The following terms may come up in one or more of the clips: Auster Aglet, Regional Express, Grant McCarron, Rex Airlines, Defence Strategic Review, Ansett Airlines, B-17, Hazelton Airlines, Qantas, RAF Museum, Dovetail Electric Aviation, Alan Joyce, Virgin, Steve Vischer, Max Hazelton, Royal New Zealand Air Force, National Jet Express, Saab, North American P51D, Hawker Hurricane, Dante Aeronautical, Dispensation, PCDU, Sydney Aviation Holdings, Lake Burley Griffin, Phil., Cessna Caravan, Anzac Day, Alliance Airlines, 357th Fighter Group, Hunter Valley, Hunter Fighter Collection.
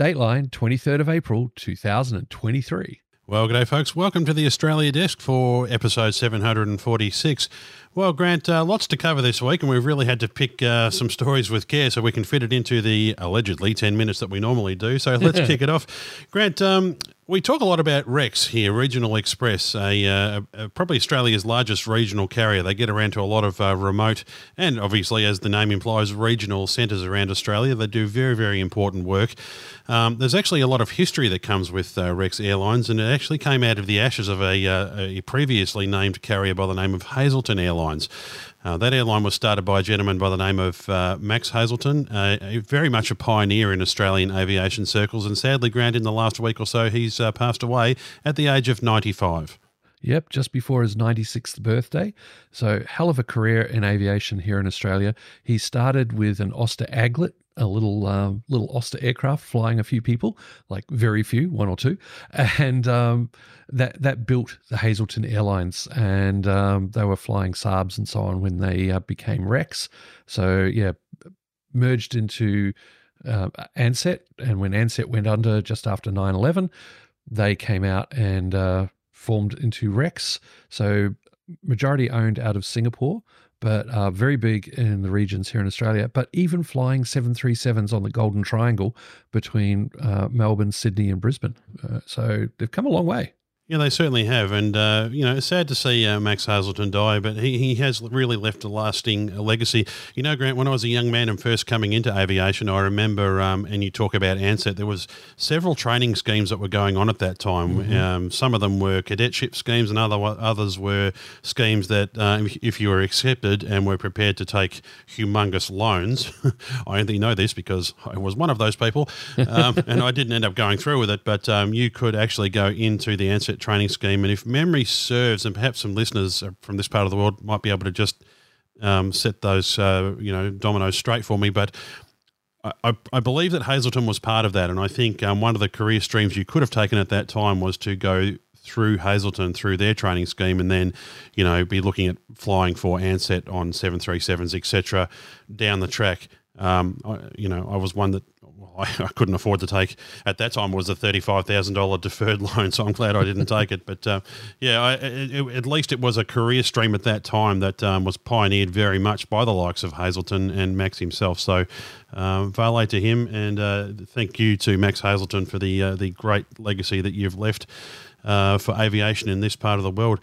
Dateline, 23rd of April, 2023. Well, g'day, folks. Welcome to the Australia Desk for episode 746. Well, Grant, lots to cover this week, and we've really had to pick some stories with care so we can fit it into the allegedly 10 minutes that we normally do. So let's kick it off. Grant, we talk a lot about Rex here, Regional Express, probably Australia's largest regional carrier. They get around to a lot of remote and, obviously, as the name implies, regional centres around Australia. They do very, very important work. There's actually a lot of history that comes with Rex Airlines, and it actually came out of the ashes of a previously named carrier by the name of Hazelton Airlines. That airline was started by a gentleman by the name of Max Hazelton, very much a pioneer in Australian aviation circles. And sadly, Grant, in the last week or so, he's passed away at the age of 95. Yep, just before his 96th birthday. So hell of a career in aviation here in Australia. He started with an Auster Aglet, a little Auster aircraft flying a few people, like very few, one or two. And that built the Hazelton Airlines, and they were flying Saabs and so on when they became Rex. So yeah, merged into Ansett, and when Ansett went under just after 9/11, they came out and formed into Rex. So majority owned out of Singapore, but very big in the regions here in Australia, but even flying 737s on the Golden Triangle between Melbourne, Sydney and Brisbane. So they've come a long way. Yeah, they certainly have. And, you know, it's sad to see Max Hazelton die, but he has really left a lasting legacy. You know, Grant, when I was a young man and first coming into aviation, I remember, and you talk about Ansett, there was several training schemes that were going on at that time. Mm-hmm. Some of them were cadetship schemes, and others were schemes that if you were accepted and were prepared to take humongous loans, I only know this because I was one of those people, and I didn't end up going through with it, but you could actually go into the Ansett training scheme. And if memory serves, and perhaps some listeners from this part of the world might be able to just set those dominoes straight for me, but I believe that Hazelton was part of that. And I think one of the career streams you could have taken at that time was to go through Hazelton, through their training scheme, and then, you know, be looking at flying for Ansett on 737s, etc. down the track. I was one that I couldn't afford to take at that time. It was a $35,000 deferred loan, so I'm glad I didn't take it. But at least it was a career stream at that time that was pioneered very much by the likes of Hazelton and Max himself. So vale to him, and thank you to Max Hazelton for the great legacy that you've left for aviation in this part of the world.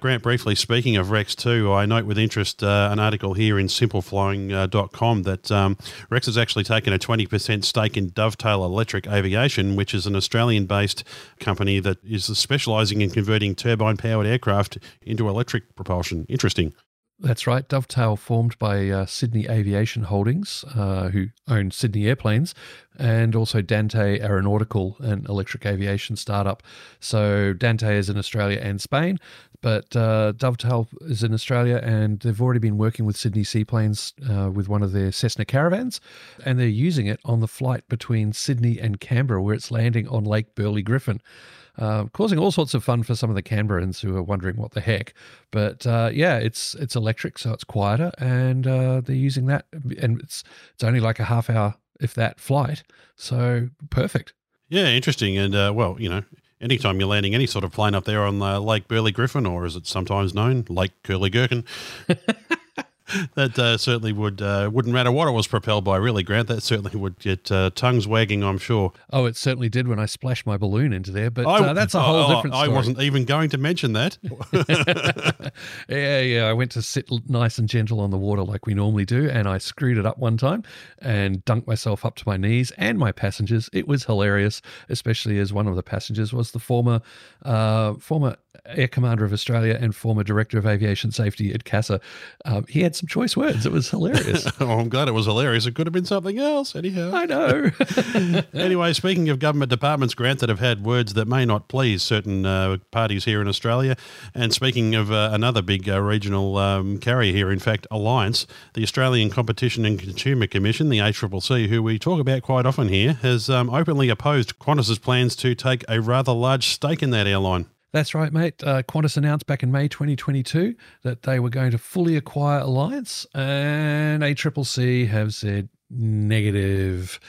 Grant, briefly speaking of Rex too, I note with interest an article here in SimpleFlying.com that Rex has actually taken a 20% stake in Dovetail Electric Aviation, which is an Australian-based company that is specialising in converting turbine-powered aircraft into electric propulsion. Interesting. That's right. Dovetail, formed by Sydney Aviation Holdings, who own Sydney Airplanes, and also Dante Aeronautical, an electric aviation startup. So Dante is in Australia and Spain, but Dovetail is in Australia, and they've already been working with Sydney Seaplanes with one of their Cessna Caravans, and they're using it on the flight between Sydney and Canberra, where it's landing on Lake Burley Griffin. Causing all sorts of fun for some of the Canberrans who are wondering what the heck. But it's electric, so it's quieter, and they're using that. And it's only like a half hour, if that, flight. So perfect. Yeah, interesting. And, anytime you're landing any sort of plane up there on Lake Burley Griffin, or as it's sometimes known, Lake Curly Gherkin, that certainly wouldn't matter what it was propelled by, really, Grant. That certainly would get tongues wagging, I'm sure. Oh, it certainly did when I splashed my balloon into there, but that's a whole different story. I wasn't even going to mention that. Yeah, I went to sit nice and gentle on the water like we normally do, and I screwed it up one time and dunked myself up to my knees and my passengers. It was hilarious, especially as one of the passengers was the former Air Commander of Australia and former Director of Aviation Safety at CASA. He had some choice words. It was hilarious. Oh, I'm glad it was hilarious. It could have been something else, anyhow. I know. Anyway, speaking of government departments, Grant, that have had words that may not please certain parties here in Australia, and speaking of another big regional carrier here, in fact, Alliance, the Australian Competition and Consumer Commission, the ACCC, who we talk about quite often here, has openly opposed Qantas's plans to take a rather large stake in that airline. That's right, mate. Qantas announced back in May 2022 that they were going to fully acquire Alliance, and ACCC have said, negative.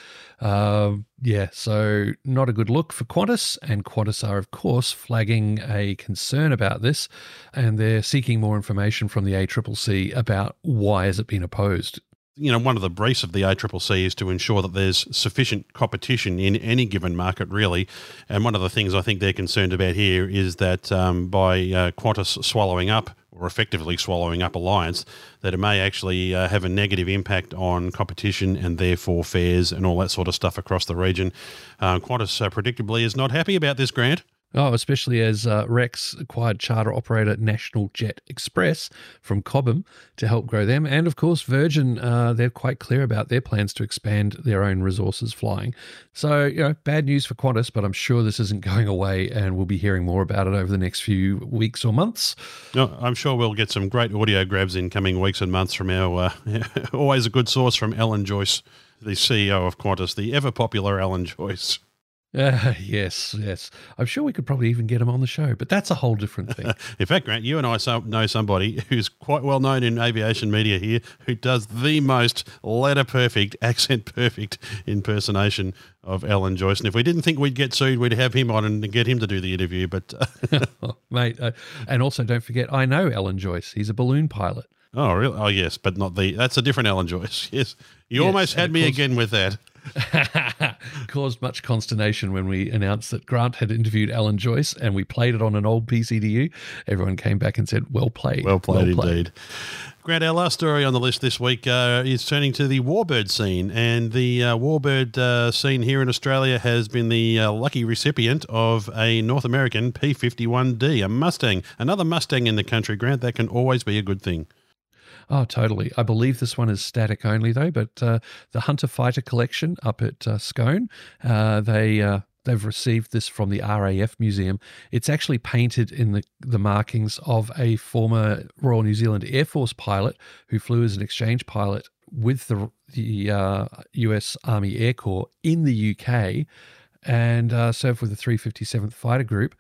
So not a good look for Qantas, and Qantas are, of course, flagging a concern about this, and they're seeking more information from the ACCC about why has it been opposed. You know, one of the briefs of the ACCC is to ensure that there's sufficient competition in any given market, really. And one of the things I think they're concerned about here is that by Qantas swallowing up, or effectively swallowing up, Alliance, that it may actually have a negative impact on competition and therefore fares and all that sort of stuff across the region. Qantas, predictably, is not happy about this, Grant. Oh, especially as Rex acquired charter operator National Jet Express from Cobham to help grow them. And, of course, Virgin, they're quite clear about their plans to expand their own resources flying. So, you know, bad news for Qantas, but I'm sure this isn't going away, and we'll be hearing more about it over the next few weeks or months. No, I'm sure we'll get some great audio grabs in coming weeks and months from our always a good source from Alan Joyce, the CEO of Qantas, the ever-popular Alan Joyce. Yes. I'm sure we could probably even get him on the show, but that's a whole different thing. In fact, Grant, you and I know somebody who's quite well known in aviation media here who does the most letter-perfect, accent-perfect impersonation of Alan Joyce. And if we didn't think we'd get sued, we'd have him on and get him to do the interview. But mate, and also don't forget, I know Alan Joyce. He's a balloon pilot. Oh, really? Oh, yes, but not the – that's a different Alan Joyce. Yes. You almost had me again with that. Caused much consternation when we announced that Grant had interviewed Alan Joyce and we played it on an old PCDU. Everyone came back and said, well played. Well played, well indeed. Grant, our last story on the list this week is turning to the warbird scene. And the warbird scene here in Australia has been the lucky recipient of a North American P51D, a Mustang. Another Mustang in the country, Grant. That can always be a good thing. Oh, totally. I believe this one is static only, though, but the Hunter Fighter Collection up at Scone, they've received this from the RAF Museum. It's actually painted in the markings of a former Royal New Zealand Air Force pilot who flew as an exchange pilot with the U.S. Army Air Corps in the UK and served with the 357th Fighter Group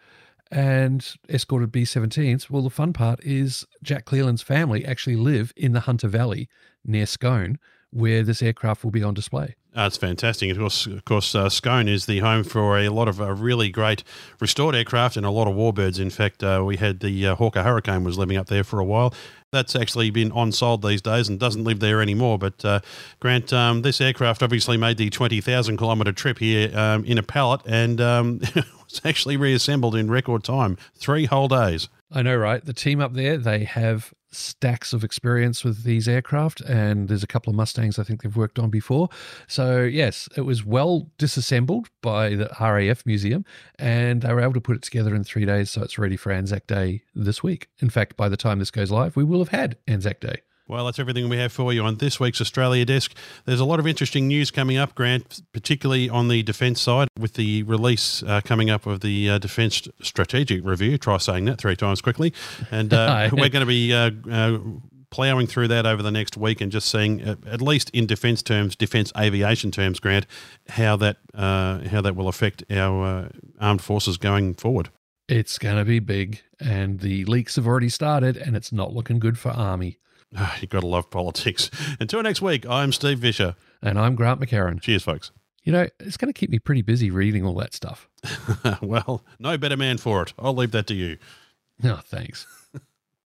and escorted B-17s. Well, the fun part is Jack Cleland's family actually live in the Hunter Valley near Scone, where this aircraft will be on display. That's fantastic. Of course, Scone is the home for a lot of really great restored aircraft and a lot of warbirds. In fact, we had the Hawker Hurricane was living up there for a while. That's actually been on-sold these days and doesn't live there anymore. But, Grant, this aircraft obviously made the 20,000-kilometre trip here in a pallet and was actually reassembled in record time, 3 whole days. I know, right? The team up there, they have stacks of experience with these aircraft, and there's a couple of Mustangs I think they've worked on before. So, yes, it was well disassembled by the RAF Museum, and they were able to put it together in 3 days, so it's ready for Anzac Day this week. In fact, by the time this goes live, we will have had Anzac Day. Well, that's everything we have for you on this week's Australia Desk. There's a lot of interesting news coming up, Grant, particularly on the defence side with the release coming up of the Defence Strategic Review. Try saying that 3 times quickly. And we're going to be ploughing through that over the next week and just seeing, at least in defence terms, defence aviation terms, Grant, how that will affect our armed forces going forward. It's going to be big, and the leaks have already started, and it's not looking good for Army. Oh, you've got to love politics. Until next week, I'm Steve Vischer. And I'm Grant McCarron. Cheers, folks. You know, it's going to keep me pretty busy reading all that stuff. Well, no better man for it. I'll leave that to you. No, thanks.